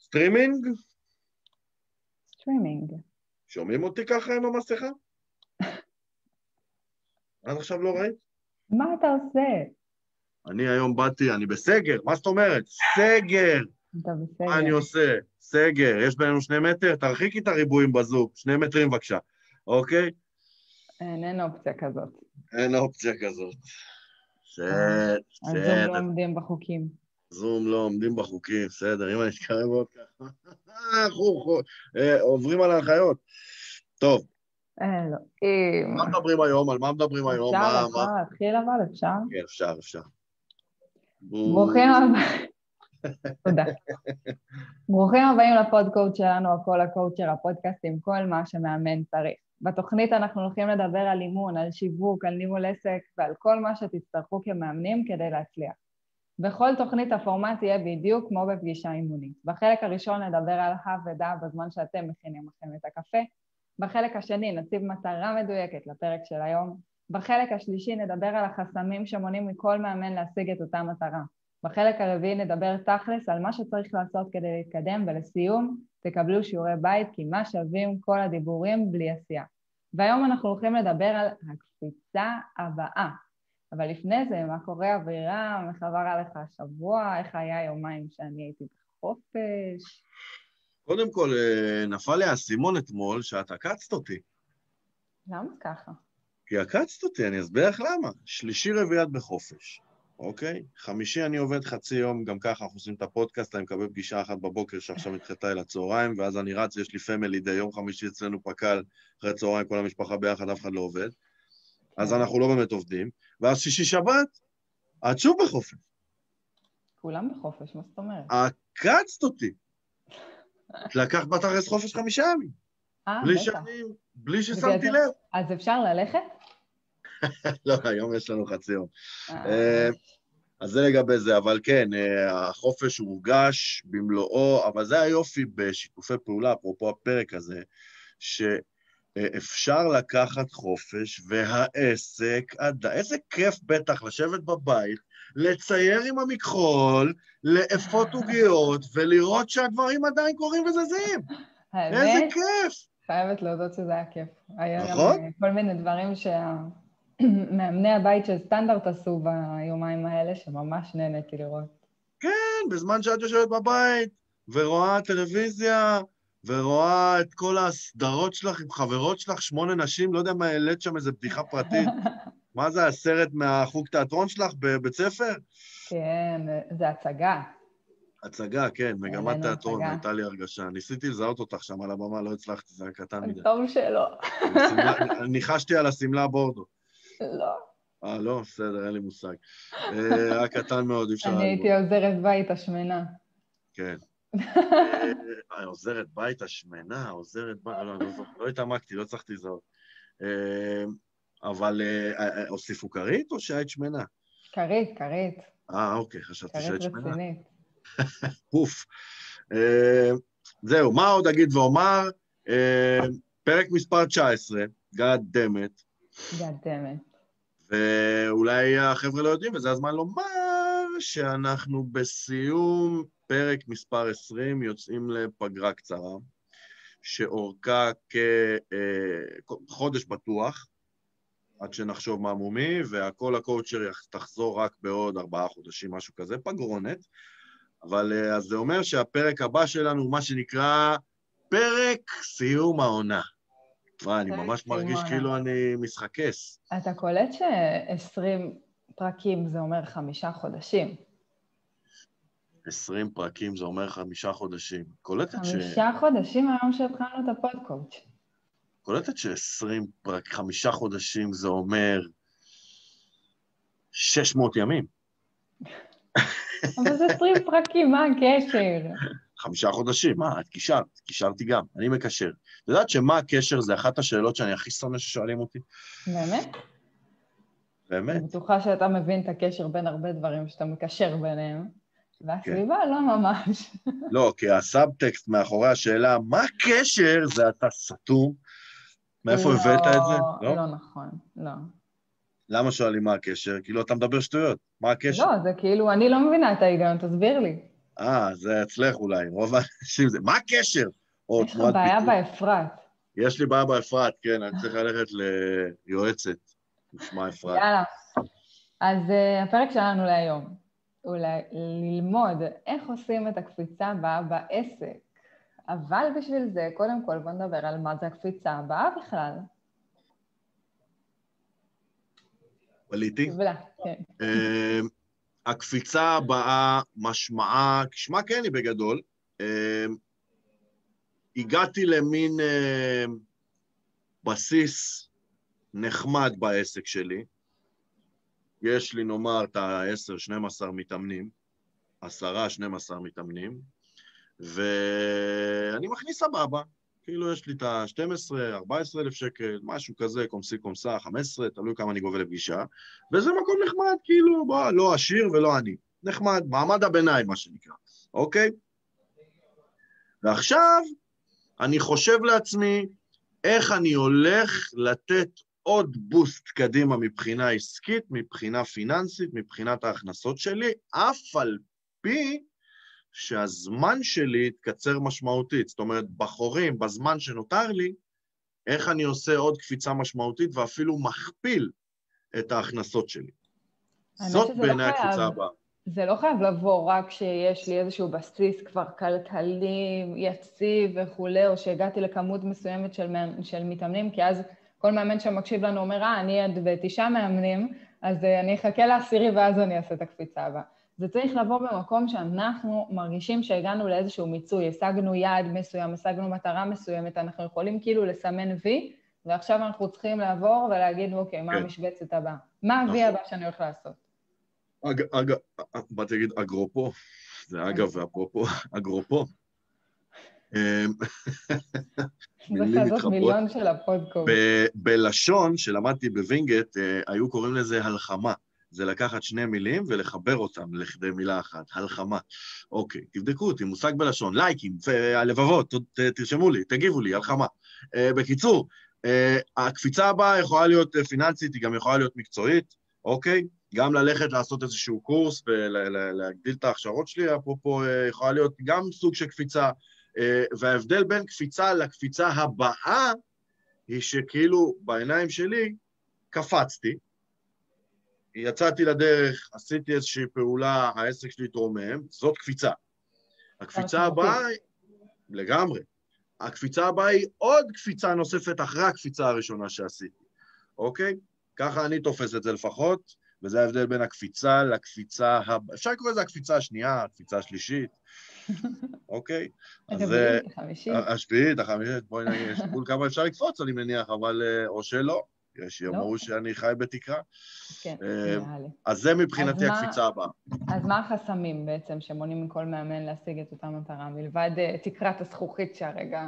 סטרימינג? סטרימינג. שומעים אותי ככה עם המסכה? עד עכשיו לא ראית? מה אתה עושה? אני היום באתי, אני בסגר, מה זאת אומרת? סגר! אתה בסגר. מה אני עושה? סגר, יש בינינו 2 מטר, תרחיקי את הריבועים בזום, 2 מטרים בבקשה, אוקיי? אין אופציה כזאת. אין אופציה כזאת. הזום לא עומדים בחוקים. זום לא עומדים בחוקים, בסדר, אם אני אשכרב עוד ככה. עוברים על ההנחיות. טוב. לא. מה מדברים היום? על מה מדברים היום? אפשר, התחיל אבל, אפשר? כן, אפשר. ברוכים הבאים. תודה. ברוכים הבאים לפודקאסט שלנו, הקול לקואצ'ר, הפודקאסט עם כל מה שמאמן צריך. בתוכנית אנחנו הולכים לדבר על אימון, על שיווק, על ניהול עסק ועל כל מה שתצטרכו כמאמנים כדי להצליח. בכל תוכנית הפורמט יהיה בדיוק כמו בפגישה אימונית. בחלק הראשון נדבר על העבודה בזמן שאתם מכינים לכם את הקפה. בחלק השני נציב מטרה מדויקת לפרק של היום. בחלק השלישי נדבר על החסמים שמונעים מכל מאמן להשיג את אותה מטרה. בחלק הרביעי נדבר תכלס על מה שצריך לעשות כדי להתקדם, ולסיום תקבלו שיעורי בית, כי מה שווים כל הדיבורים בלי עשייה. והיום אנחנו הולכים לדבר על הקפיצה הבאה. אבל לפני זה, מה קורה אבירם? איך עבר לך השבוע? איך היה יומיים שאני הייתי בחופש? קודם כל, נפל לי הסימון אתמול שאת עקצת אותי. למה ככה? כי עקצת אותי, אני אסביר לך למה. 3-4 בחופש. אוקיי? 5 אני עובד חצי יום, גם ככה אנחנו עושים את הפודקאסט, אני מקבל פגישה אחת בבוקר שעכשיו התחתה אל הצהריים, ואז אני רץ, יש לי פמילי די, יום חמישי אצלנו פקל, אחרי צהריים כל המשפחה ביחד, אף אחד לא עובד, אז אנחנו לא באמת עובדים, ואז 6-7, את שוב בחופש. כולם בחופש, מה זאת אומרת? עקצת אותי. לקח בתרס חופש 5 ימים. בלי ששמתי לב. אז אפשר ללכת? לא, היום יש לנו חצי יום. אז זה לגבי זה, אבל כן, החופש הורגש במלואו, אבל זה היופי בשיתופי פעולה, אפרופו הפרק הזה, שאפשר לקחת חופש, והעסק, איזה כיף בטח לשבת בבית, לצייר עם המכחול, לאפות עוגיות, ולראות שהדברים עדיין קורים וזזים. איזה כיף! חייבת להודות שזה היה כיף. נכון? כל מיני דברים מאמני הבית של סטנדרד עשו ביומיים האלה, שממש נהניתי לראות. כן, בזמן שאת יושבת בבית, ורואה טלוויזיה, ורואה את כל הסדרות שלך עם חברות שלך, 8 נשים, לא יודע מה העלית שם, איזו בדיחה פרטית. מה זה, הסרט מהחוג תיאטרון שלך בבית ספר? כן, זה הצגה. הצגה, כן, מגמת תיאטרון, הייתה לי הרגשה. ניסיתי לזהות אותך שם על הבמה, לא הצלחתי, זה היה קטן מדי. טוב שלא. ניחשתי על הסמלה בורדו. לא. לא, בסדר, אין לי מושג. היה קטן מאוד, אי אפשר... אני הייתי עוזרת בית השמנה. כן. עוזרת בית השמנה, עוזרת בית... לא התעמקתי, לא צריכתי לזהות. אבל הוסיפו כרית או שהיית שמנה? כרית, כרית. אוקיי, חשבתי שהיית שמנה. כרית רצינית. פוף. זהו, מה עוד אגיד ואומר? פרק מספר 19, גדמת. גדמת. ואולי החבר'ה לא יודעים, וזה הזמן לומר שאנחנו בסיום פרק מספר 20 יוצאים לפגרה קצרה, שאורכה כחודש בטוח, עד שנחשוב מה מומי, והקול לקואצ'ר תחזור רק בעוד 4 חודשים, משהו כזה, פגרונת. אבל אז זה אומר שהפרק הבא שלנו הוא מה שנקרא פרק סיום העונה. וואי, אני ממש מרגיש כאילו אני משחקס. אתה קולט ש20 פרקים זה אומר 5 חודשים. 20 פרקים זה אומר 5 חודשים. קולטת ש... 5 חודשים היום שהתחלנו את הפודקאסט. קולטת ש20 פרק, 5 חודשים זה אומר 600 ימים. אבל זה 20 פרקים, מה הקשר? 5 חודשים, מה? את קישרת, קישרתי גם, אני מקשר. את יודעת שמה הקשר זה אחת השאלות שאני הכי שונא ששואלים אותי? באמת? באמת. אני בטוחה שאתה מבין את הקשר בין הרבה דברים שאתה מקשר ביניהם, והסביבה לא ממש. לא, כי הסאבטקסט מאחורי השאלה, מה הקשר זה אתה סתום? מאיפה הבאת את זה? לא נכון, לא. למה שואלים מה הקשר? כאילו, אתה מדבר שטויות, מה הקשר? לא, זה כאילו, אני לא מבינה את ההיגיון, תסביר לי. זה אצלך אולי, רוב האנשים זה, מה הקשר? יש לך בעיה באפרת. יש לי בעיה באפרת, כן, אני צריך ללכת ליועצת, נשמע אפרת. יאללה, אז הפרק שלנו להיום, הוא ללמוד איך עושים את הקפיצה הבאה בעסק, אבל בשביל זה, קודם כל, בוא נדבר על מה זה הקפיצה הבאה בכלל. וליתי? כן. הקפיצה הבאה משמעה, כשמה כן היא בגדול, הגעתי למין בסיס נחמד בעסק שלי, יש לי נאמר את ה-10-12 מתאמנים, 10-12 מתאמנים, ואני מכניס הבאה, כאילו יש לי את ה-12-14,000 שקל, משהו כזה, קומסי קומסה, 15, תלוי כמה אני גובה לפגישה, וזה מקום נחמד, כאילו, בוא, לא עשיר ולא אני, נחמד, מעמד הביניים, מה שנקרא, אוקיי? ועכשיו אני חושב לעצמי איך אני הולך לתת עוד בוסט קדימה מבחינה עסקית, מבחינה פיננסית, מבחינת ההכנסות שלי, אף על פי שהזמן שלי התקצר משמעותית, זאת אומרת, בחורים, בזמן שנותר לי, איך אני עושה עוד קפיצה משמעותית ואפילו מכפיל את ההכנסות שלי. זאת בעיני הקפיצה הבאה. זה לא חייב לבוא רק שיש לי איזשהו בסיס כבר כלכלי, יציב וכולי, או שהגעתי לכמות מסוימת של מתאמנים, כי אז כל מאמן שמקשיב לנו אומר, אני עד ב9 מאמנים, אז אני אחכה לעשירי ואז אני אעשה את הקפיצה הבאה. זה צריך לבוא במקום שאנחנו מרגישים שהגענו לאיזשהו מיצוי, השגנו יעד מסוים, השגנו מטרה מסוימת, אנחנו יכולים כאילו לסמן וי, ועכשיו אנחנו צריכים לעבור ולהגיד, אוקיי, מה המשבצת הבאה? מה הוי הבא שאני הולך לעשות? באתי להגיד אגרופו, זה אגב ואפרופו, אגרופו. בכזאת מיליון של הפודקאסט. בלשון שלמדתי בווינגט, היו קוראים לזה הלחמה. זה לקחת שני מילים ולחבר אותם לכדי מילה אחת, הלחמה. אוקיי, תבדקו אותי, מושג בלשון, לייקים, לבבות, תרשמו לי, תגיבו לי, הלחמה. בקיצור, הקפיצה הבאה יכולה להיות פיננסית, היא גם יכולה להיות מקצועית, אוקיי? גם ללכת לעשות איזשהו קורס ולהגדיל את ההכשרות שלי, אפרופו יכולה להיות גם סוג של קפיצה, וההבדל בין קפיצה לקפיצה הבאה, היא שכאילו בעיניים שלי קפצתי, יצאתי לדרך, עשיתי איזושהי פעולה, העסק שלי תרומם, זאת קפיצה. הקפיצה הבאה היא לגמרי. הקפיצה הבאה היא עוד קפיצה נוספת אחרי הקפיצה הראשונה שעשיתי, אוקיי? ככה אני תופס את זה לפחות, וזה ההבדל בין הקפיצה לקפיצה, אפשר לקרוא לזה הקפיצה השנייה, הקפיצה השלישית, אוקיי? אז השפיעית, החמישית, בואי נגיד, יש כול כמה אפשר לקפוץ, אני מניח, אבל או שלא, יש יאמרו שאני חי בתקרה. כן, נראה לי. אז זה מבחינתי הקפיצה הבאה. אז מה החסמים בעצם שמונעים מכל מאמן להשיג את אותה מטרה, מלבד תקרת הזכוכית שהרגע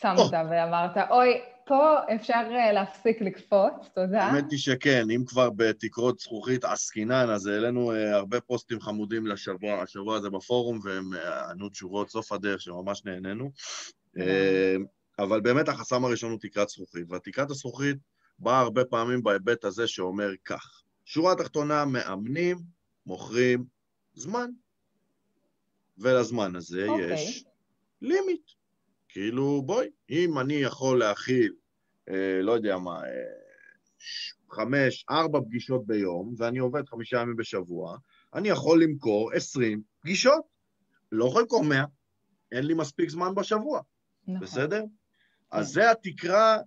שם אותה ואמרת, אוי, פה אפשר להפסיק לקפוץ, תודה. האמת היא שכן, אם כבר בתקרות זכוכית עסקינן, אז העלינו הרבה פוסטים חמודים לשבוע, השבוע הזה בפורום, והם ענו תשובות סוף הדרך שממש נהנינו, אבל באמת החסם הראשון הוא תקרת זכוכית, והתקרת הזכוכית באה הרבה פעמים בהיבט הזה שאומר כך, שורה התחתונה, מאמנים, מוכרים, זמן, ולזמן הזה יש לימיט. כאילו, בואי, אם אני יכול להכיל, לא יודע מה, 5-4 פגישות ביום, ואני עובד 5 ימים בשבוע, אני יכול למכור 20 פגישות, לא יכול למכור 100, אין לי מספיק זמן בשבוע, נכון. בסדר? אז זה התקרה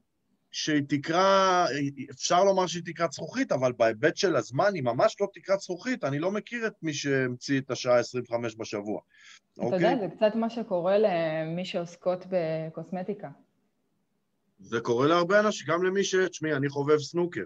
שהיא תקרה, אפשר לומר שהיא תקרת זכוכית, אבל בהיבט של הזמן היא ממש לא תקרת זכוכית, אני לא מכיר את מי שהמציא את השעה 25 בשבוע. אתה יודע, זה קצת מה שקורה למי שעוסקות בקוסמטיקה. זה קורה להרבה אנשים, גם למי ששמי, אני חובב סנוקר.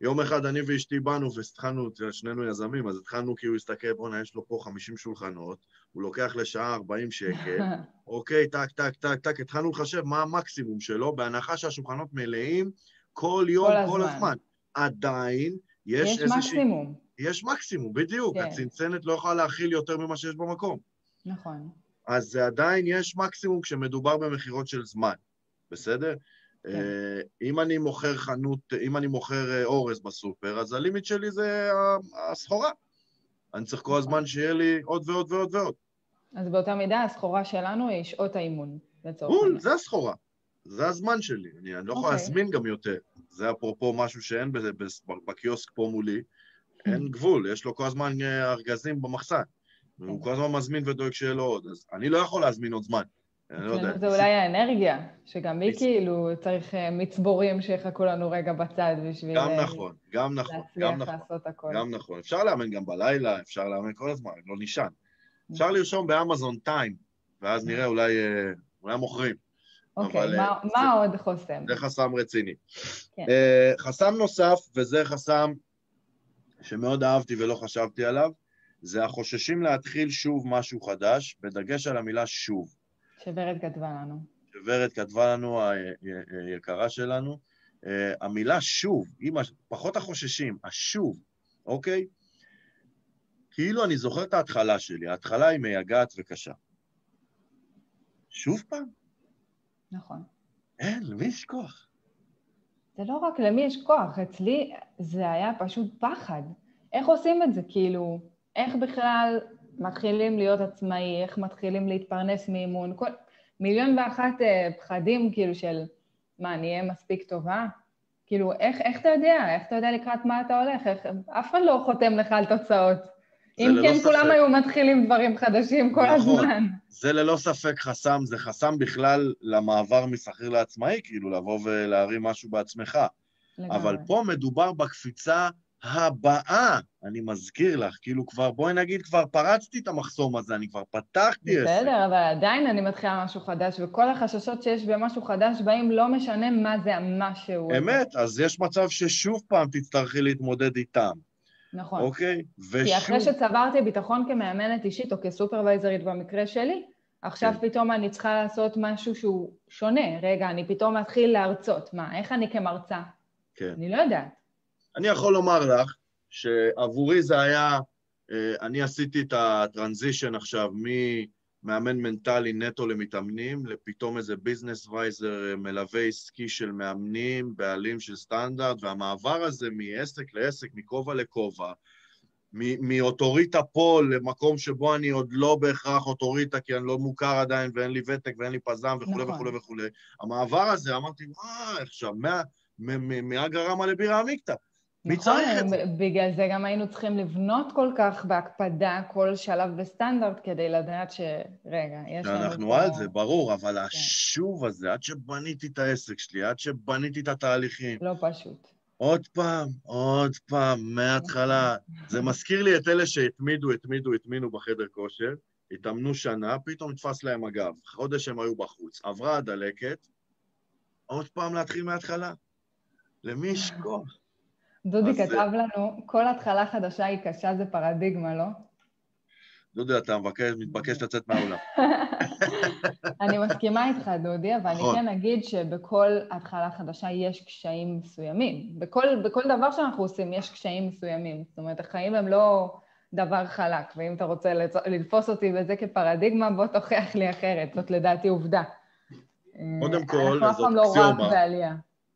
יום אחד אני ואשתי באנו והתחלנו, שנינו יזמים, אז התחלנו כי הוא הסתכל, בוא'נה, יש לו פה 50 שולחנות, הוא לוקח לשעה 40 שקל, אוקיי, טק, טק, טק, טק, התחלנו לחשב מה המקסימום שלו, בהנחה שהשולחנות מלאים כל יום, כל הזמן. עדיין יש איזושהי... יש מקסימום. יש מקסימום, בדיוק. הצנצנת לא יכולה להכיל יותר ממה שיש במקום. נכון. אז עדיין יש מקסימום כשמדובר במחירות של זמן, בסדר? אם אני מוכר חנות, אם אני מוכר אורז בסופר, אז הלימיט שלי זה הסחורה. אני צריך כל הזמן שיהיה לי עוד ועוד ועוד ועוד. אז באותה מידה הסחורה שלנו היא שעות האימון. זה הסחורה, זה הזמן שלי, אני לא יכול להזמין גם יותר. זה אפרופו משהו שאין בקיוסק פה מולי, אין גבול, יש לו כל הזמן ארגזים במחסן, והוא כל הזמן מזמין ודואג שיהיה לו עוד, אז אני לא יכול להזמין עוד זמן. זה אולי האנרגיה, שגם היא כאילו צריך מצבורים שיחכו לנו רגע בצד בשביל להצליח לעשות הכל. גם נכון, אפשר לאמן גם בלילה, אפשר לאמן כל הזמן, לא נשען. אפשר לרשום באמזון טיים, ואז נראה אולי מוכרים. אוקיי, מה עוד חוסם? זה חסם רציני. חסם נוסף, וזה חסם שמאוד אהבתי ולא חשבתי עליו, זה החוששים להתחיל שוב משהו חדש, בדגש על המילה שוב. שוורד כתבה לנו. שוורד כתבה לנו, היקרה שלנו. המילה שוב, פחות החוששים, השוב, אוקיי? כאילו אני זוכר את ההתחלה שלי, ההתחלה היא מייגעת וקשה. שוב פעם? נכון. אין, למי יש כוח? זה לא רק למי יש כוח, אצלי זה היה פשוט פחד. איך עושים את זה? כאילו, איך בכלל מתחילים להיות עצמאי, איך מתחילים להתפרנס מאימון, כל מיליון ואחת פחדים כאילו של, מה, אני אהיה מספיק טובה? כאילו, איך אתה יודע? איך אתה יודע לקראת מה אתה הולך? אף אחד לא חותם לך על תוצאות. אם כן, כולם היו מתחילים דברים חדשים כל הזמן. זה ללא ספק חסם, זה חסם בכלל למעבר משכיר לעצמאי, כאילו לבוא ולהרים משהו בעצמך. אבל פה מדובר בקפיצה הבאה, אני מזכיר לך, כאילו כבר, בואי נגיד, כבר פרצתי את המחסום הזה, אני כבר פתחתי את זה. בסדר, אבל עדיין אני מתחילה משהו חדש, וכל החששות שיש במשהו חדש באים, לא משנה מה זה המשהו. אמת, אז יש מצב ששוב פעם תצטרכי להתמודד איתם. נכון. אוקיי? כי אחרי שצברתי ביטחון כמאמנת אישית, או כסופרוויזרית במקרה שלי, עכשיו פתאום אני צריכה לעשות משהו שהוא שונה. רגע, אני פתאום מתחיל להרצות. מה, איך אני כמרצה? אני לא יודעת. אני יכול לומר לך שעבורי זה היה, אני עשיתי את הטרנזישן עכשיו ממאמן מנטלי נטו למתאמנים, לפתאום איזה ביזנס וייזר מלווה עסקי של מאמנים, בעלים של סטנדרד, והמעבר הזה מעסק לעסק, מכובע לכובע, מאוטוריטה פה למקום שבו אני עוד לא בהכרח אוטוריטה, כי אני לא מוכר עדיין ואין לי ותק ואין לי פזם וכו' וכו' וכו'. המעבר הזה, אמרתי, מה, עכשיו, מהגרמה לבירה עמיקתא. נכון, בגלל זה גם היינו צריכים לבנות כל כך בהקפדה כל שלב בסטנדרד כדי לדעת שרגע, יש לנו... אנחנו על זה, ברור, אבל השוב הזה, עד שבניתי את העסק שלי, עד שבניתי את התהליכים... לא פשוט. עוד פעם, מההתחלה. זה מזכיר לי את אלה שהתמידו בחדר כושר, התאמנו שנה, פתאום נתפס להם הגב, חודש הם היו בחוץ, עברה הדלקת, עוד פעם להתחיל מההתחלה. למי יש כוח? דודי כתב לנו, כל התחלה חדשה היא קשה, זה פרדיגמה, לא? דודי, אתה מתבקש לצאת מהעולם. אני מסכימה איתך, דודי, אבל אני כן אגיד שבכל התחלה חדשה יש קשיים מסוימים. בכל דבר שאנחנו עושים יש קשיים מסוימים. זאת אומרת, החיים הם לא דבר חלק, ואם אתה רוצה לתפוס אותי בזה כפרדיגמה, בוא תוכיח לי אחרת. זאת לדעתי עובדה. קודם כל, זאת אקסיומה.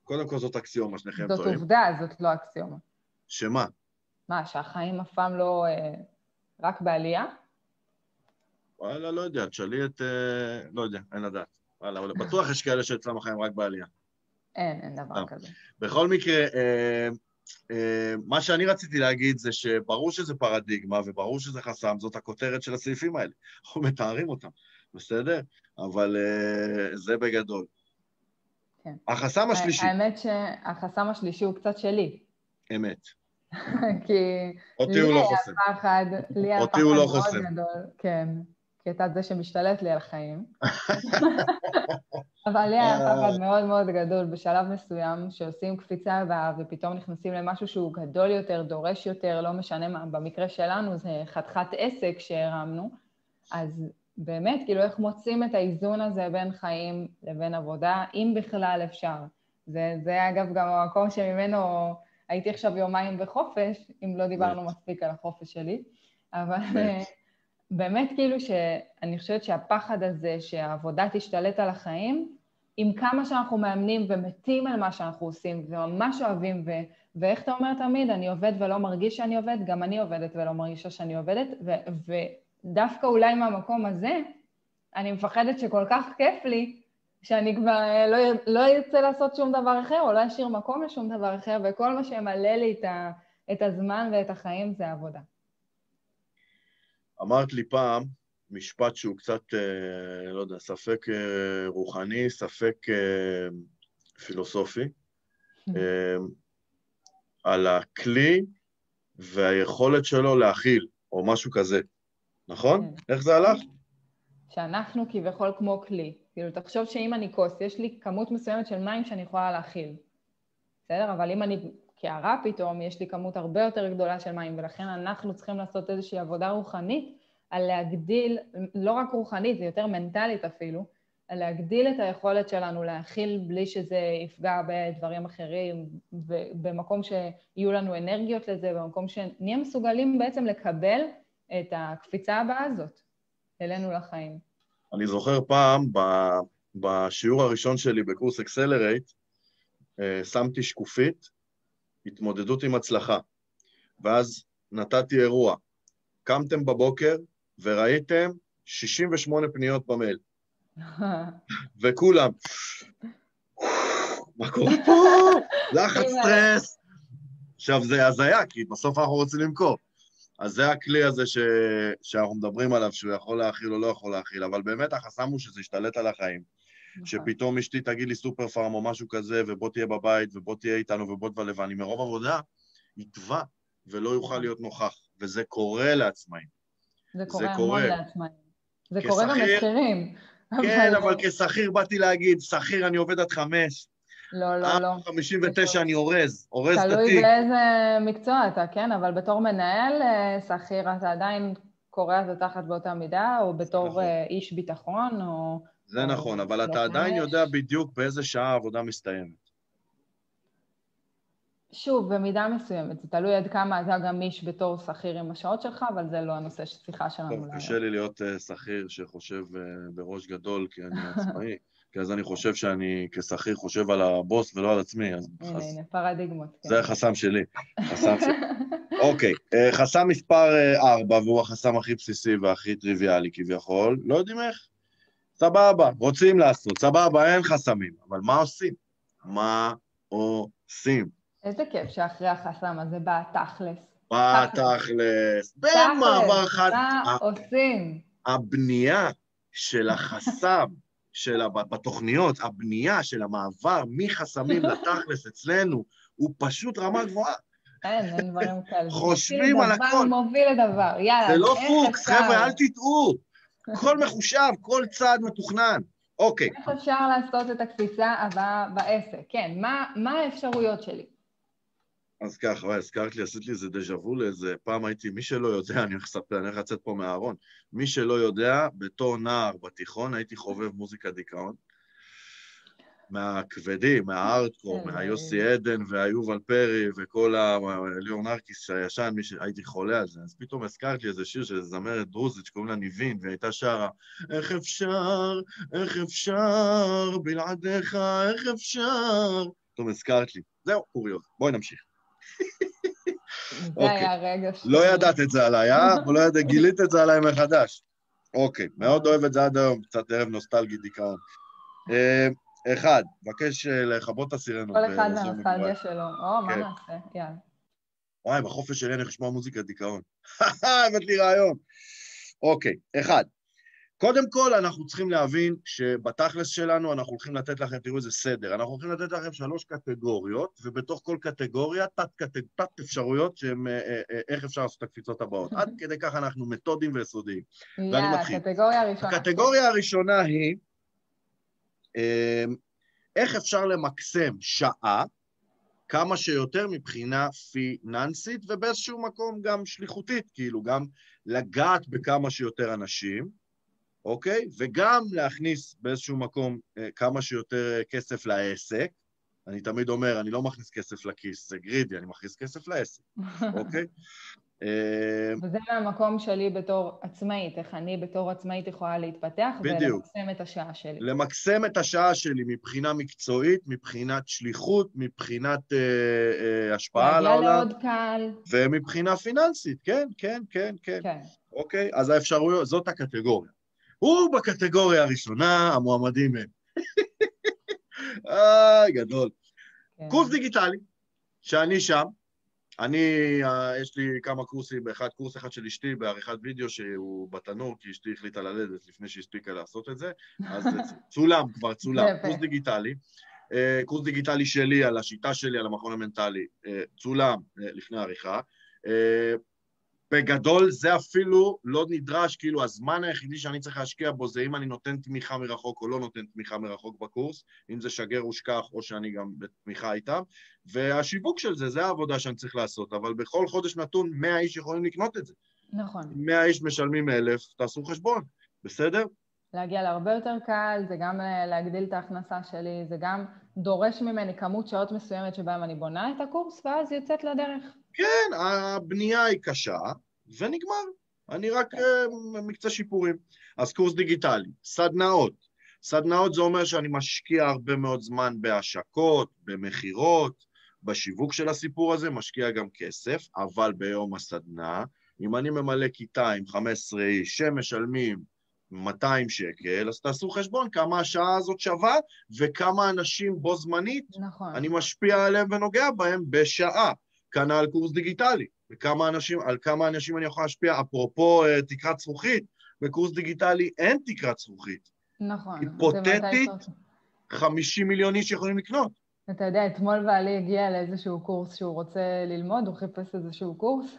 קודם כל זאת אקסיומה, שניכם טועים. זאת עובדה, זאת לא אקסיומה. שמה? מה, שהחיים אף פעם לא רק בעלייה? וואלה, לא יודע, תשאלי את... לא יודע, אין לדעת. וואלה, אבל בטוח יש כאלה שאצלם החיים רק בעלייה. אין דבר כזה. בכל מקרה, מה שאני רציתי להגיד זה שברור שזה פרדיגמה, וברור שזה חסם, זאת הכותרת של הסעיפים האלה. אנחנו מתארים אותם, בסדר? אבל זה בגדול. כן. החסם השלישי. האמת שהחסם השלישי הוא קצת שלי. אמת. כי אותי הוא לא חוסם. אותי הוא לא חוסם. כן, כי אתה זה שמשתלט לי על החיים. אבל לי היה פחד מאוד מאוד גדול בשלב מסוים, שעושים קפיצה הבאה ופתאום נכנסים למשהו שהוא גדול יותר, דורש יותר, לא משנה מה. במקרה שלנו זה חתיכת עסק שהרמנו, אז... באמת, כאילו איך מוצאים את האיזון הזה בין חיים לבין עבודה, אם בכלל אפשר. זה אגב גם המקום שממנו הייתי עכשיו יומיים בחופש, אם לא דיברנו מספיק על החופש שלי, אבל באמת כאילו שאני חושבת שהפחד הזה שהעבודה תשתלט על החיים, עם כמה שאנחנו מאמנים ומתים על מה שאנחנו עושים וממש אוהבים ואיך אתה אומר תמיד, אני עובד ולא מרגיש שאני עובד, גם אני עובדת ולא מרגישה שאני עובדת, ודווקא אולי מהמקום הזה, אני מפחדת שכל כך כיף לי, שאני כבר לא ארצה לעשות שום דבר אחר, או לא אשאיר מקום לשום דבר אחר, וכל מה שמלא לי את הזמן ואת החיים זה העבודה. אמרת לי פעם, משפט שהוא קצת, לא יודע, ספק רוחני, ספק פילוסופי, על הכלי והיכולת שלו להכיל, או משהו כזה, נכון? איך זה הלך? שאנחנו כביכול כמו כלי. כאילו, תחשוב שאם אני כוס, יש לי כמות מסוימת של מים שאני יכולה להכיל. בסדר? אבל אם אני כערה פתאום, יש לי כמות הרבה יותר גדולה של מים, ולכן אנחנו צריכים לעשות איזושהי עבודה רוחנית, על להגדיל, לא רק רוחנית, זה יותר מנטלית אפילו, על להגדיל את היכולת שלנו להכיל בלי שזה יפגע בדברים אחרים, במקום שיהיו לנו אנרגיות לזה, במקום שנהיה מסוגלים בעצם לקבל את הקפיצה הבאה הזאת אלינו לחיים. אני זוכר פעם, בשיעור הראשון שלי בקורס אקסלרייט, שמתי שקופית, התמודדות עם הצלחה, ואז נתתי אירוע. קמתם בבוקר וראיתם 68 פניות במייל. וכולם, מה קורה פה? לחץ סטרס. עכשיו זה הזיה, כי בסוף אנחנו רוצים למכור. אז זה הכלי הזה שאנחנו מדברים עליו, שהוא יכול להכיל או לא יכול להכיל, אבל באמת החסם הוא שזה השתלט על החיים. שפתאום אשתי תגיד לי סופר פארם או משהו כזה, ובוא תהיה בבית, ובוא תהיה איתנו, ובוא תבלב, ואני מרוב עבודה יתווה ולא יוכל להיות נוכח. וזה קורה לעצמאים. זה קורה המון לעצמאים. זה קורה במחירים. כן, אבל כשכיר באתי להגיד, שכיר אני עובד עד 5. לא, לא, לא. 59 אני אורז דתי. תלוי באיזה מקצוע אתה, כן, אבל בתור מנהל שכיר אתה עדיין קורא את התחת באותה מידה, או בתור איש ביטחון, או... זה נכון, אבל אתה עדיין יודע בדיוק באיזה שעה העבודה מסתיימת. שוב, במידה מסוימת, זה תלוי עד כמה אתה גמיש בתור שכיר עם השעות שלך, אבל זה לא הנושא של שיחה שלנו. טוב, קשה לי להיות שכיר שחושב בראש גדול, כי אני עצמאי, כי אז אני חושב שאני כשכיר חושב על הבוס ולא על עצמי. הנה, פרדיגמות. זה החסם שלי. אוקיי, חסם מספר 4, והוא החסם הכי בסיסי והכי טריוויאלי כביכול, לא יודעים איך? סבבה, רוצים לעשות, סבבה, אין חסמים, אבל מה עושים? מה עושים? איזה כיף שאחרי החסם הזה בא התכלס. בא התכלס. במעבר חד... מה עושים? הבנייה של החסם, בתוכניות, הבנייה של המעבר מחסמים לתכלס אצלנו, הוא פשוט רמה גבוהה. אין דברים כאלה. חושבים על הכל. דבר מוביל לדבר, יאללה. זה לא פוקס, חבר'ה, אל תטעו. כל מחושב, כל צעד מתוכנן. אוקיי. איך אפשר לעשות את הקפיצה הבאה בעסק? כן, מה האפשרויות שלי? אז ככה, הזכרת לי, עשית לי איזה דז'אבו לאיזה פעם הייתי, מי שלא יודע, אני הולך לצאת פה מהארון, מי שלא יודע, בתור נער בתיכון הייתי חובב מוזיקה דיכאון, מהכבדים, מהארדקור, מהיוסי עדן והיובל פרי וכל הליאור נרקיס הישן, הייתי חולה על זה, אז פתאום הזכרת לי איזה שיר של זמרת דרוזית שקוראים לה ניבין, והייתה שרה, איך אפשר, איך אפשר, בלעדיך, איך אפשר, פתאום הזכרת לי, זהו, קוריוז, בואי נמשיך. זה היה רגע לא ידעת את זה עליי, לא ידעת, גילית את זה עליי מחדש. אוקיי, מאוד אוהב את זה עד היום, קצת ערב נוסטלגי דיכאון. אחד, מבקש לחבות הסירנות. כל אחד מהנוסטלגיה שלו, מה נעשה, יאללה. וואי, בחופש שלי אני חשמע מוזיקה דיכאון. הבאת לי רעיון. אוקיי, אחד. קודם כל, אנחנו צריכים להבין שבתכלס שלנו אנחנו הולכים לתת לכם, תראו איזה סדר, אנחנו הולכים לתת לכם 3 קטגוריות, ובתוך כל קטגוריה תת אפשרויות שהם, איך אפשר לעשות את הקפיצות הבאות. עד כדי כך אנחנו מתודים ויסודיים. ואני מתחיל. הקטגוריה הראשונה היא, איך אפשר למקסם שעה, כמה שיותר מבחינה פיננסית, ובאיזשהו מקום גם שליחותית, כאילו גם לגעת בכמה שיותר אנשים, אוקיי? וגם להכניס באיזשהו מקום כמה שיותר כסף לעסק. אני תמיד אומר, אני לא מכניס כסף לכיס, זה גרידי, אני מכניס כסף לעסק, אוקיי? וזה המקום שלי בתור עצמאית, איך אני בתור עצמאית יכולה להתפתח ולמקסם את השעה שלי. למקסם את השעה שלי מבחינה מקצועית, מבחינת שליחות, מבחינת השפעה על העולם. ומבחינה פיננסית, כן, כן, כן, כן. אוקיי, אז האפשרויות, זאת הקטגוריה. ובקטגוריה הראשונה, המועמדים הם. גדול. קורס דיגיטלי, שאני שם, יש לי כמה קורסים, קורס אחד של אשתי בעריכת וידאו שהוא בתנור, כי אשתי החליטה ללדת לפני שהספיקה לעשות את זה, אז צולם, כבר צולם, קורס דיגיטלי שלי על השיטה שלי, על המכון המנטלי, צולם לפני העריכה, בגדול זה אפילו לא נדרש, כאילו הזמן היחידי שאני צריך להשקיע בו זה אם אני נותן תמיכה מרחוק או לא נותן תמיכה מרחוק בקורס, אם זה שגר ושכח או שאני גם בתמיכה איתם, והשיווק של זה, זה העבודה שאני צריך לעשות, אבל בכל חודש נתון 100 איש יכולים לקנות את זה. נכון. 100 איש משלמים 1,000, תעשו חשבון, בסדר? להגיע להרבה יותר קל, זה גם להגדיל את ההכנסה שלי, זה גם דורש ממני כמות שעות מסוימת שבהם אני בונה את הקורס, ואז יוצאת לדרך. כן, הבנייה היא קשה, ונגמר. אני רק מקצה שיפורים. אז קורס דיגיטלי, סדנאות. סדנאות זה אומר שאני משקיע הרבה מאוד זמן בהשקות, במחירות, בשיווק של הסיפור הזה, משקיע גם כסף, אבל ביום הסדנה, אם אני ממלא כיתה עם 15 איש שמשלמים, 200 שקל, אז תעשו חשבון כמה השעה הזאת שווה, וכמה אנשים בו זמנית, נכון. אני משפיע עליהם ונוגע בהם בשעה, כאן על קורס דיגיטלי, על כמה אנשים אני יכול להשפיע, אפרופו תקרת זכוכית, בקורס דיגיטלי אין תקרת זכוכית. נכון. היפותטית, 50 מיליון איש יכולים לקנות. אתה יודע, אתמול בעלי הגיע לאיזשהו קורס שהוא רוצה ללמוד, הוא חיפש איזשהו קורס,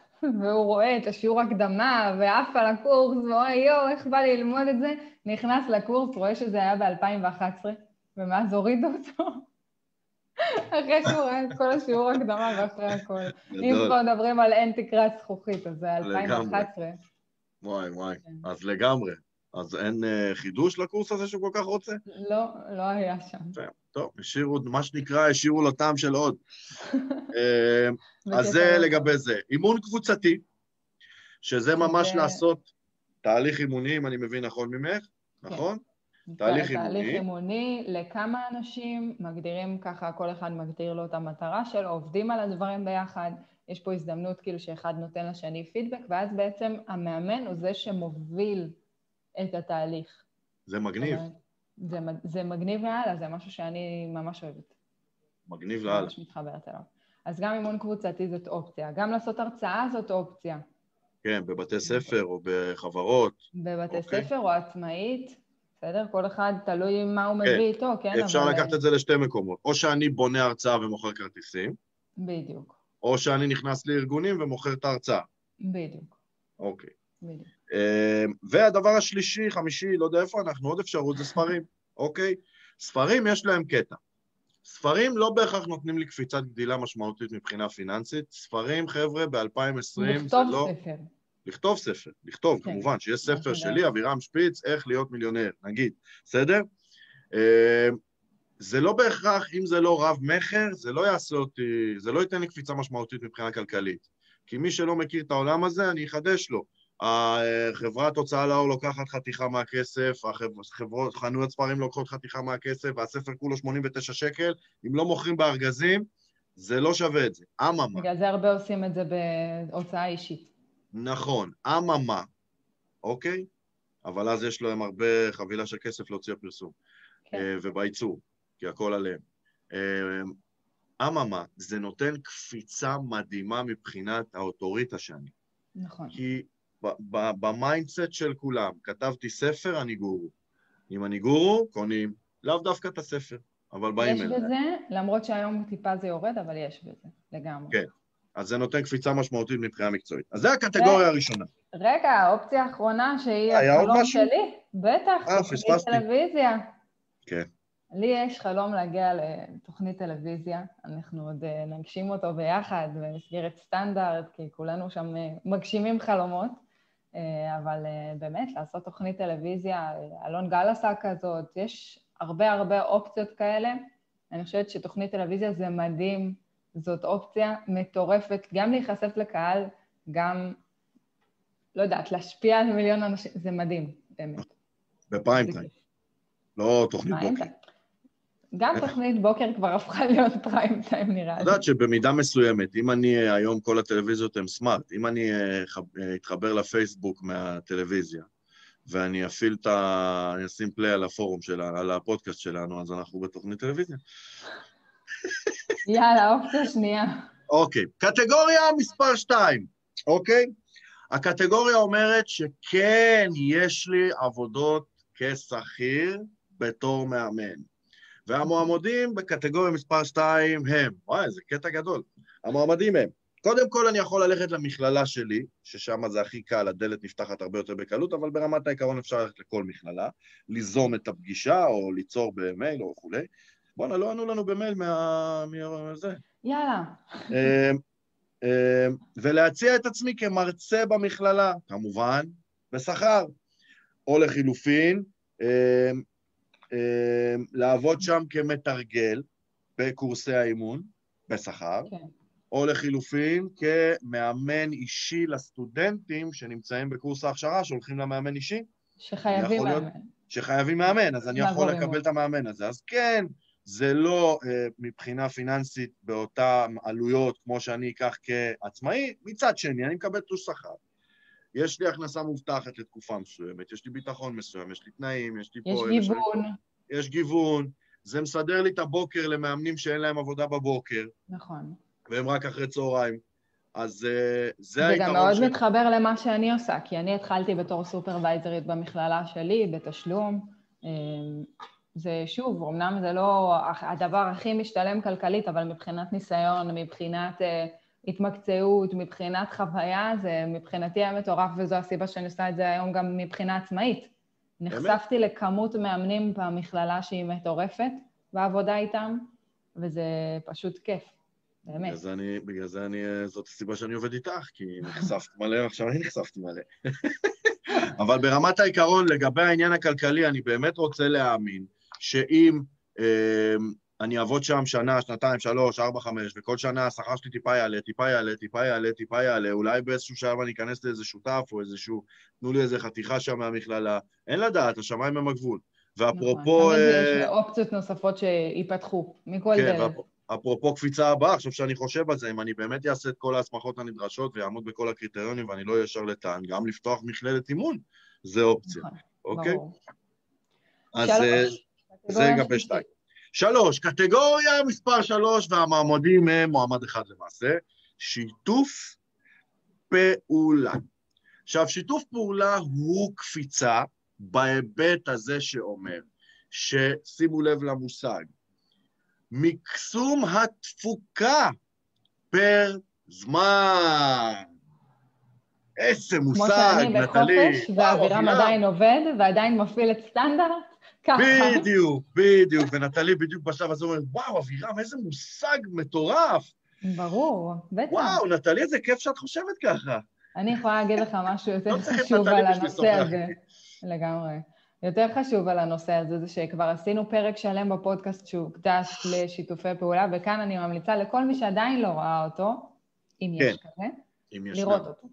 והוא רואה את השיעור הקדמה, ואף על הקורס, ואוי יו, איך בא לי ללמוד את זה, נכנס לקורס, רואה שזה היה ב-2011, ומאז הורידו אותו, אחרי שהוא רואה את כל השיעור הקדמה ואחרי הכל. אם כבר מדברים על אין תקרת זכוכית, אז זה 2011. וואי, אז לגמרי. אז אין חידוש לקורס הזה שהוא כל כך רוצה? לא, לא היה שם. טוב, השאירו, מה שנקרא, השאירו לו טעם של עוד. אז זה לגבי זה. אימון קבוצתי, שזה ממש לעשות תהליך אימוני, אם אני מבין נכון ממך, נכון? תהליך אימוני. תהליך אימוני, לכמה אנשים מגדירים ככה, כל אחד מגדיר לו את המטרה שלו, עובדים על הדברים ביחד, יש פה הזדמנות כאילו שאחד נותן לשני פידבק, ואז בעצם המאמן הוא זה שמוביל את התהליך. זה מגניב. זה מגניב להלאה, זה משהו שאני ממש אוהבת. מגניב להלאה. ממש מתחברת אליו. אז גם אימון קבוצתי זאת אופציה, גם לעשות הרצאה זאת אופציה. כן, בבתי ספר או בחברות. בבתי ספר או עצמאית, בסדר? כל אחד תלוי מה הוא מביא איתו, כן? אפשר לקחת את זה לשתי מקומות, או שאני בונה הרצאה ומוכר כרטיסים. בדיוק. או שאני נכנס לארגונים ומוכר את ההרצאה. בדיוק. אוקיי. בדיוק. והדבר השלישי, חמישי, לא יודע איפה אנחנו, עוד אפשרות, זה ספרים, אוקיי? ספרים יש להם קטע. ספרים לא בהכרח נותנים לי קפיצת גדילה משמעותית מבחינה פיננסית. ספרים, חבר'ה, ב-2020 זה לא... לכתוב ספר, כמובן, שיש ספר שלי, אבירם שפיץ, איך להיות מיליונר, נגיד, בסדר? זה לא בהכרח, אם זה לא רב מחר, זה לא יעשה אותי, זה לא ייתן לי קפיצה משמעותית מבחינה כלכלית. כי מי שלא מכיר את העולם הזה, אני אחדש לו. החברת הוצאה לאור לוקחת חתיכה מהכסף, חנויות ספרים לוקחות חתיכה מהכסף, והספר כולו 89 שקל, אם לא מוכרים בארגזים, זה לא שווה את זה. אממה. בגלל זה הרבה עושים את זה בהוצאה אישית. נכון, אממה, אוקיי? אבל אז יש להם הרבה חבילה של כסף להוציא הפרסום, ובייצור, כי הכל עליהם. אממה, זה נותן קפיצה מדהימה מבחינת האוטוריטה שאני. נכון. כי במיינדסט של כולם, כתבתי ספר, אני גורו. אם אני גורו, קונים לאו דווקא את הספר, אבל באים אליי. יש בזה, למרות שהיום טיפה זה יורד, אבל יש בזה, לגמרי. כן, אז זה נותן קפיצה משמעותית מבחינה מקצועית. אז זה הקטגוריה הראשונה. רגע, האופציה האחרונה שהיא החלום שלי, בטח, תוכנית טלוויזיה. כן. לי יש חלום להגיע לתוכנית טלוויזיה, אנחנו עוד נגשים אותו ביחד במסגרת סטנדרד, כי כולנו שם מגשימים חלומות, אבל באמת, לעשות תוכנית טלוויזיה, אלון גל עשה כזאת, יש הרבה הרבה אופציות כאלה, אני חושבת שתוכנית טלוויזיה זה מדהים, זאת אופציה מטורפת, גם להיחשף לקהל גם, לא יודעת, להשפיע על מיליון אנשים, זה מדהים, באמת. בפריים טיים. לא תוכנית בוקר. גם תוכנית בוקר כבר הפכה להיות פריים טיים, נראה לי. את יודעת שבמידה מסוימת, אם אני, היום כל הטלוויזיות הן סמארט, אם אני אתחבר לפייסבוק מהטלוויזיה, ואני אפעיל את ה... אני אשים פליי על הפורום שלנו, על הפודקאסט שלנו, אז אנחנו בתוכנית טלוויזיה. יאללה, אופציה שנייה. אוקיי, קטגוריה מספר 2, אוקיי? הקטגוריה אומרת שכן, יש לי עבודות כשכיר בתור מאמן. והמועמדים בקטגוריה מספר 2 הם, וואי, זה קטע גדול. המועמדים הם, קודם כל אני יכול ללכת למכללה שלי, ששם זה הכי קל, הדלת נפתחת הרבה יותר בקלות, אבל ברמת העיקרון אפשר ללכת לכל מכללה, ליזום את הפגישה או ליצור במייל או וכו'. בואנה, לא ענו לנו במייל מזה. יאללה. ולהציע את עצמי כמרצה במכללה, כמובן, בשכר, או לחילופין, לעבוד שם כמתרגל בקורסי האימון, בשכר, או לחילופין כמאמן אישי לסטודנטים שנמצאים בקורס ההכשרה, שהולכים למאמן אישי. שחייבים מאמן. שחייבים מאמן, אז אני יכול לקבל את המאמן הזה. אז כן, זה לא מבחינה פיננסית באותה עלויות כמו שאני אקח כעצמאי, מצד שני, אני מקבל תלוש שכר. יש לי הכנסה מובטחת לתקופה מסוימת, יש לי ביטחון מסוים, יש לי תנאים, יש לי פה... יש גיוון. יש גיוון. זה מסדר לי את הבוקר למאמנים שאין להם עבודה בבוקר. נכון. והם רק אחרי צהריים. אז זה העיקרון... זה גם מאוד מתחבר למה שאני עושה, כי אני התחלתי בתור סופרוויזרית במכללה שלי, בתשלום. זה שוב, אמנם זה לא הדבר הכי משתלם כלכלית, אבל מבחינת ניסיון, מבחינת התמקצעות, מבחינת חוויה, זה מבחינתי היה מטורף, וזו הסיבה שאני עושה את זה היום גם מבחינה עצמאית. נחשפתי לכמות מאמנים במכללה שהיא מטורפת בעבודה איתם, וזה פשוט כיף, באמת. בגלל זה אני, זאת הסיבה שאני עובד איתך, כי נחשפת מלא, עכשיו אני נחשפתי מלא. אבל ברמת העיקרון, לגבי העניין הכלכלי, אני באמת רוצה להאמין, שאם אני אעבוד שם שנה, שנתיים, 3, 4, 5, וכל שנה השכר שלי טיפה יעלה, אולי באיזשהו שעה אני אכנס לאיזה שותף או איזשהו, תנו לי איזה חתיכה שם מהמכללה, אין לדעת, השמיים הם הגבול. ואפרופו... יש אופציות נוספות שיפתחו, מכל דרך. אפרופו קפיצה הבאה, עכשיו שאני חושב על זה, אם אני באמת אעשה את כל ההסמכות הנדרשות ויעמוד בכל הקריטריונים ואני לא ישר לטען, גם לפתוח מכללת אימון, זה אופציה, אוקיי? אז זה לגבי 2. 3, קטגוריה מספר 3, והמעמדים הם מועמד אחד למעשה, שיתוף פעולה. עכשיו, שיתוף פעולה הוא קפיצה בהיבט הזה שאומר, ששימו לב למושג, מקסום התפוקה פר זמן. איזה מושג, נטלי. כמו שאני בחופש, ואבירם עדיין עובד, ועדיין מפעיל את סטנדרד. בדיוק, ונטלי בדיוק בשלב הזה אומרת, וואו, אבירם, איזה מושג מטורף. ברור, בטח. וואו, נטלי, איזה כיף שאת חושבת ככה. אני יכולה להגיד לך משהו יותר חשוב על הנושא הזה. לגמרי. יותר חשוב על הנושא הזה, זה שכבר עשינו פרק שלם בפודקאסט שהוקדש לשיתופי פעולה, וכאן אני ממליצה לכל מי שעדיין לא ראה אותו, אם יש כזה, לראות אותו.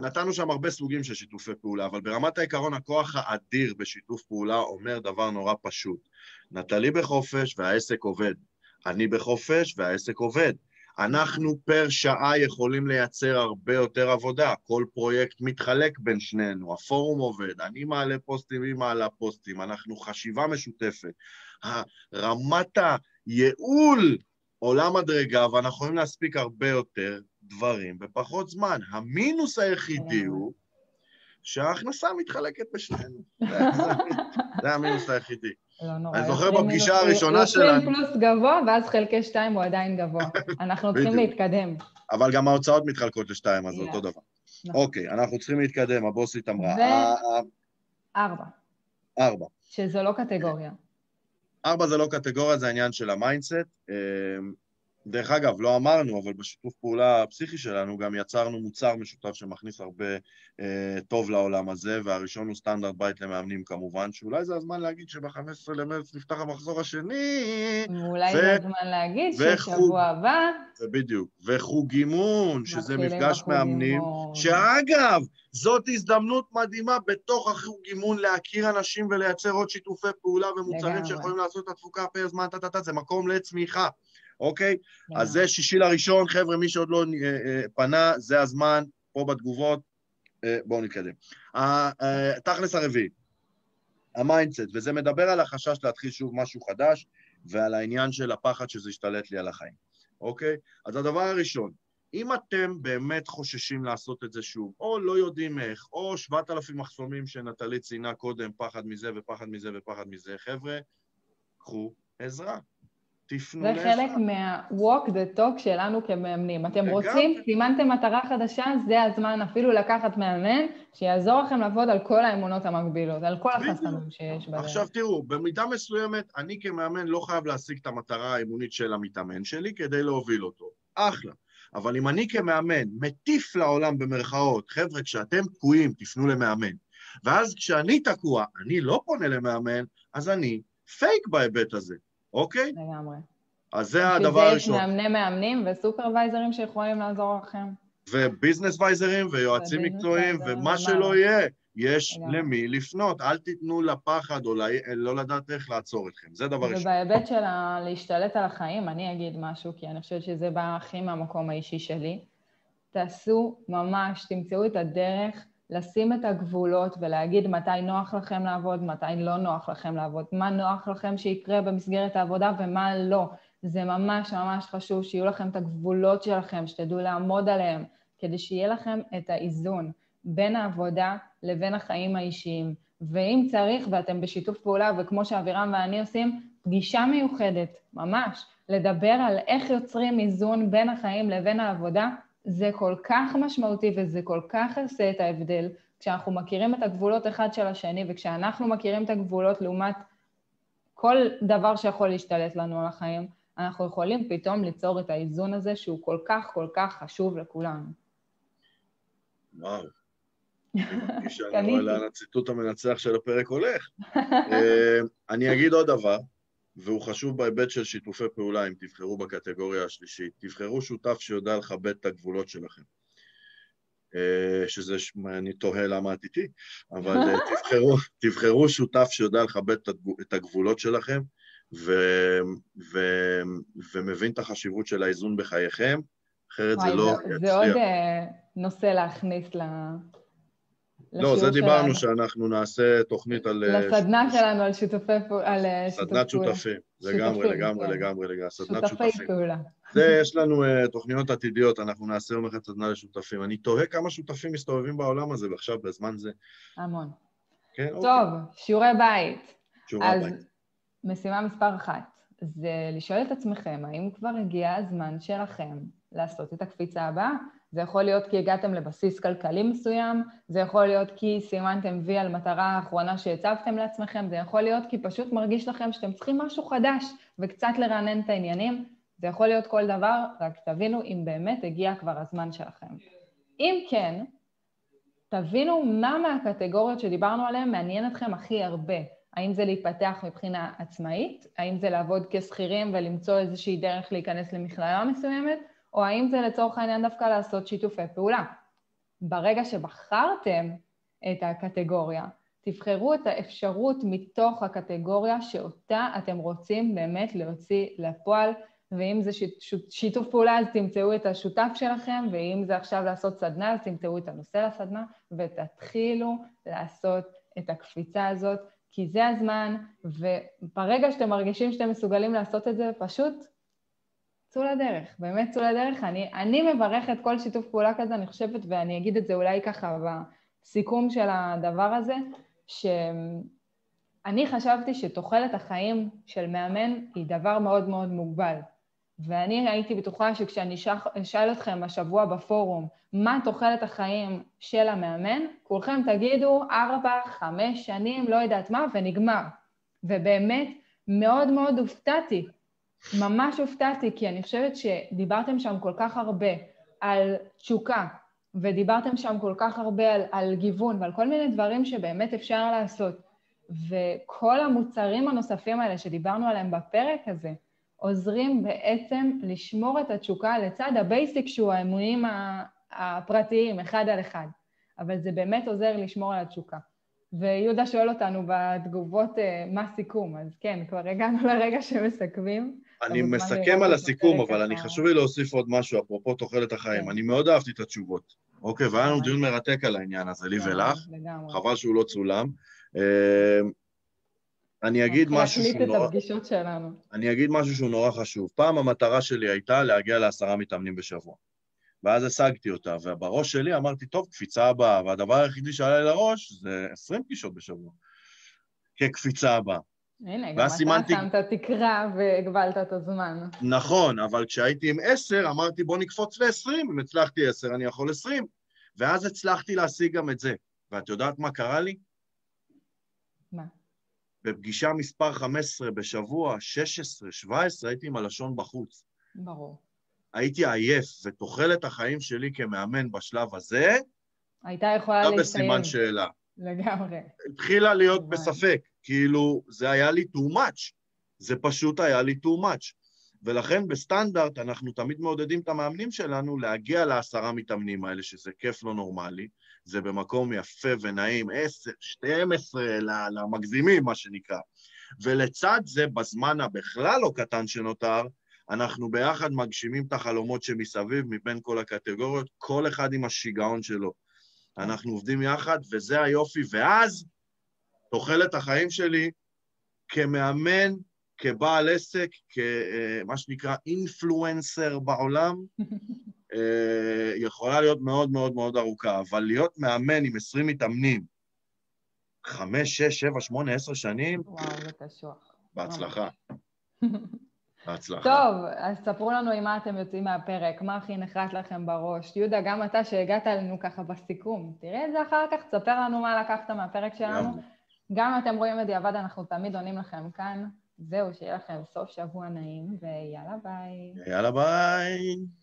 נתנו שם הרבה סוגים של שיתופי פעולה, אבל ברמת העיקרון הכוח האדיר בשיתוף פעולה אומר דבר נורא פשוט. נטלי בחופש והעסק עובד. אני בחופש והעסק עובד. אנחנו פר שעה יכולים לייצר הרבה יותר עבודה. כל פרויקט מתחלק בין שנינו, הפורום עובד, אני מעלה פוסטים, היא מעלה פוסטים, אנחנו חשיבה משותפת. רמת הייעול עולה מדרגה, ואנחנו יכולים להספיק הרבה יותר דברים בפחות זמן. המינוס היחידי הוא שההכנסה מתחלקת בשנינו. זה המינוס היחידי. אני זוכר בפגישה הראשונה שלנו... יוצרים פלוס גבוה, ואז חלקי 2 הוא עדיין גבוה. אנחנו צריכים להתקדם. אבל גם ההוצאות מתחלקות ל2, אז זה אותו דבר. אוקיי, אנחנו צריכים להתקדם, הבוסית אמרה. 4. שזה לא קטגוריה. 4 זה לא קטגוריה, זה העניין של המיינדסט. דרך אגב, לא אמרנו, אבל בשיתוף פעולה הפסיכי שלנו גם יצרנו מוצר משותף שמכניס הרבה טוב לעולם הזה, והראשון הוא סטנדרד בית למאמנים כמובן, שאולי זה הזמן להגיד שב-15 למרץ נפתח המחזור השני. אולי זה הזמן להגיד ששבוע הבא. זה בדיוק. וחוג אימון, שזה מפגש מאמנים, שאגב, זאת הזדמנות מדהימה בתוך החוג אימון להכיר אנשים ולייצר עוד שיתופי פעולה ומוצרים שיכולים לעשות את התפוקה פה הזמן, זה מקום לצמיחה. אוקיי? אז זה שישי לראשון, חבר'ה, מי שעוד לא פנה, זה הזמן, פה בתגובות, בואו נתקדם. תכלס הרביעי, המיינדסט, וזה מדבר על החשש להתחיל שוב משהו חדש, ועל העניין של הפחד שזה השתלט לי על החיים, אוקיי? אז הדבר הראשון, אם אתם באמת חוששים לעשות את זה שוב, או לא יודעים איך, או 7,000 מחסומים שנטלי ציינה קודם, פחד מזה ופחד מזה ופחד מזה, חבר'ה, קחו עזרה. זה חלק מה-walk the talk שלנו כמאמנים. אתם רוצים, סימנתם מטרה חדשה, זה הזמן אפילו לקחת מאמן, שיעזור לכם לעבוד על כל האמונות המקבילות, על כל החסמים שיש בדרך. עכשיו תראו, במידה מסוימת, אני כמאמן לא חייב להשיג את המטרה האמונית של המתאמן שלי, כדי להוביל אותו. אחלה. אבל אם אני כמאמן מטיף לעולם במרכאות, חבר'ה, כשאתם תקועים, תפנו למאמן. ואז כשאני תקוע, אני לא פונה למאמן, אז אני פייק בהיבט הזה. אוקיי? לגמרי. אז זה הדבר הראשון. יש מאמנים וסופרוויזרים שיכולים לעזור לכם. וביזנס וייזרים ויועצים מקצועיים, ומה שלא יהיה, יש למי לפנות. אל תיתנו לפחד או לא לדעת איך לעצור אתכם. זה דבר ראשון. ובהיבט של להשתלט על החיים, אני אגיד משהו, כי אני חושבת שזה בא הכי מהמקום האישי שלי. תעשו ממש, תמצאו את הדרך לשים את הגבולות ולהגיד מתי נוח לכם לעבוד, מתי לא נוח לכם לעבוד, מה נוח לכם שיקרה במסגרת העבודה ומה לא. זה ממש ממש חשוב שיהיו לכם את הגבולות שלכם, שתדעו לעמוד עליהם, כדי שיהיה לכם את האיזון בין העבודה לבין החיים האישיים. ואם צריך, ואתם בשיתוף פעולה, וכמו שאבירם ואני עושים, פגישה מיוחדת, ממש, לדבר על איך יוצרים איזון בין החיים לבין העבודה, זה כל כך משמעותי וזה כל כך עושה את ההבדל, כשאנחנו מכירים את הגבולות אחד של השני, וכשאנחנו מכירים את הגבולות לעומת כל דבר שיכול להשתלט לנו על החיים, אנחנו יכולים פתאום ליצור את האיזון הזה שהוא כל כך כל כך חשוב לכולנו. וואו, אני רואה לאן הציטוט המנצח של הפרק הולך. אני אגיד עוד דבר, והוא חשוב בהיבט של שיתופי פעולה, אם תבחרו בקטגוריה השלישית, תבחרו שותף שיודע לכבד את הגבולות שלכם. שזה, אני תוהה למה את איתי, אבל תבחרו שותף שיודע לכבד את הגבולות שלכם, ומבין את החשיבות של האיזון בחייכם, אחרת זה לא יצליח. זה עוד נושא להכניס ל... לא, זה דיברנו שאנחנו נעשה תוכנית על... לסדנה שלנו, על שיתופי... סדנת שותפים, לגמרי, סדנת שותפים. זה, יש לנו תוכניות עתידיות, אנחנו נעשה יום אחד סדנה לשותפים. אני תוהה כמה שותפים מסתובבים בעולם הזה, ועכשיו, בזמן זה... המון. טוב, שיעורי בית. אז משימה מספר 1, זה לשאול את עצמכם, האם כבר הגיע הזמן שלכם לעשות את הקפיצה הבאה? זה יכול להיות כי הגעתם לבסיס כלכלי מסוים, זה יכול להיות כי סימנתם וי על מטרה האחרונה שהצבתם לעצמכם, זה יכול להיות כי פשוט מרגיש לכם שאתם צריכים משהו חדש וקצת לרענן את העניינים, זה יכול להיות כל דבר, רק תבינו אם באמת הגיע כבר הזמן שלכם. אם כן, תבינו מה מהקטגוריות שדיברנו עליהן מעניין אתכם הכי הרבה. האם זה להתפתח מבחינה עצמאית? האם זה לעבוד כשכירים ולמצוא איזושהי דרך להיכנס למכללה מסוימת? או האם זה לצורך העניין דווקא לעשות שיתופי פעולה. ברגע שבחרתם את הקטגוריה, תבחרו את האפשרות מתוך הקטגוריה שאותה אתם רוצים באמת להוציא לפועל, ואם זה שיתוף פעולה, אז תמצאו את השותף שלכם, ואם זה עכשיו לעשות סדנה, אז תמצאו את הנושא לסדנה, ותתחילו לעשות את הקפיצה הזאת, כי זה הזמן, וברגע שאתם מרגישים שאתם מסוגלים לעשות את זה, פשוט... צאו לדרך, באמת צאו לדרך. אני מברכת כל שיתוף פעולה כזה, אני חושבת, ואני אגיד את זה אולי ככה בסיכום של הדבר הזה, שאני חשבתי שתוחלת החיים של מאמן היא דבר מאוד מאוד מוגבל. ואני הייתי בטוחה שכשאני אשאל אתכם השבוע בפורום, מה תוחלת החיים של המאמן, כולכם תגידו 4, 5 שנים, לא יודעת מה, ונגמר. ובאמת מאוד מאוד הופתעתי. ממש הופתעתי, כי אני חושבת שדיברתם שם כל כך הרבה על תשוקה, ודיברתם שם כל כך הרבה על גיוון, ועל כל מיני דברים שבאמת אפשר לעשות. וכל המוצרים הנוספים האלה שדיברנו עליהם בפרק הזה, עוזרים בעצם לשמור את התשוקה לצד הבייסיק שהוא האמונים הפרטיים, אחד על אחד. אבל זה באמת עוזר לשמור על התשוקה. ויהודה שואל אותנו בתגובות מה סיכום, אז כן, כבר הגענו לרגע שמסכמים. אני מסכם על הסיכום, אבל אני חשוב לי להוסיף עוד משהו, אפרופו תוחלת החיים. אני מאוד אהבתי את התשובות. אוקיי, והיה לנו דיון מרתק על העניין הזה, לי ולך. חבל שהוא לא צולם. אני אגיד משהו שהוא נורא חשוב. פעם המטרה שלי הייתה להגיע ל10 מתאמנים בשבוע. ואז השגתי אותה, ובראש שלי אמרתי, טוב, קפיצה הבאה, והדבר היחידי שעלה לי לראש זה 20 פגישות בשבוע, כקפיצה הבאה. הנה, גם אתה שמת תקרה והגבלת את הזמן. נכון, אבל כשהייתי עם 10, אמרתי, בוא נקפוץ ל20, אם הצלחתי 10, אני יכול 20, ואז הצלחתי להשיג גם את זה. ואת יודעת מה קרה לי? מה? בפגישה מספר 15 בשבוע, 16, 17, הייתי עם הלשון בחוץ. ברור. הייתי עייף, ותוחלת החיים שלי כמאמן בשלב הזה, הייתה יכולה להסתיים. בסימן שאלה. לגמרי. התחילה להיות בספק, כאילו זה היה לי too much, זה פשוט היה לי too much, ולכן בסטנדרט אנחנו תמיד מעודדים את המאמנים שלנו להגיע ל10 מתאמנים האלה, שזה כיף לא נורמלי, זה במקום יפה ונעים, 10, 12 למגזימים מה שנקרא, ולצד זה בזמן הבכלל לא קטן שנותר, אנחנו ביחד מגשימים את החלומות שמסביב, מבין כל הקטגוריות, כל אחד עם השיגעון שלו. אנחנו עובדים יחד, וזה היופי, ואז תוחלת החיים שלי כמאמן, כבעל עסק, כמה שנקרא אינפלואנסר בעולם, יכולה להיות מאוד מאוד מאוד ארוכה, אבל להיות מאמן עם 20 מתאמנים, 5, 6, 7, 8, 10 שנים, וואו, זה קשוח. בהצלחה. הצלחה. טוב, אז ספרו לנו עם מה אתם יוצאים מהפרק, מה הכי נחרט לכם בראש. יהודה, גם אתה שהגעת לנו ככה בסיכום, תראה את זה אחר כך, תספר לנו מה לקחת מהפרק שלנו. גם אם אתם רואים את דיעבד, אנחנו תמיד עונים לכם כאן. זהו, שיהיה לכם סוף שבוע נעים, ויאללה ביי. יאללה ביי.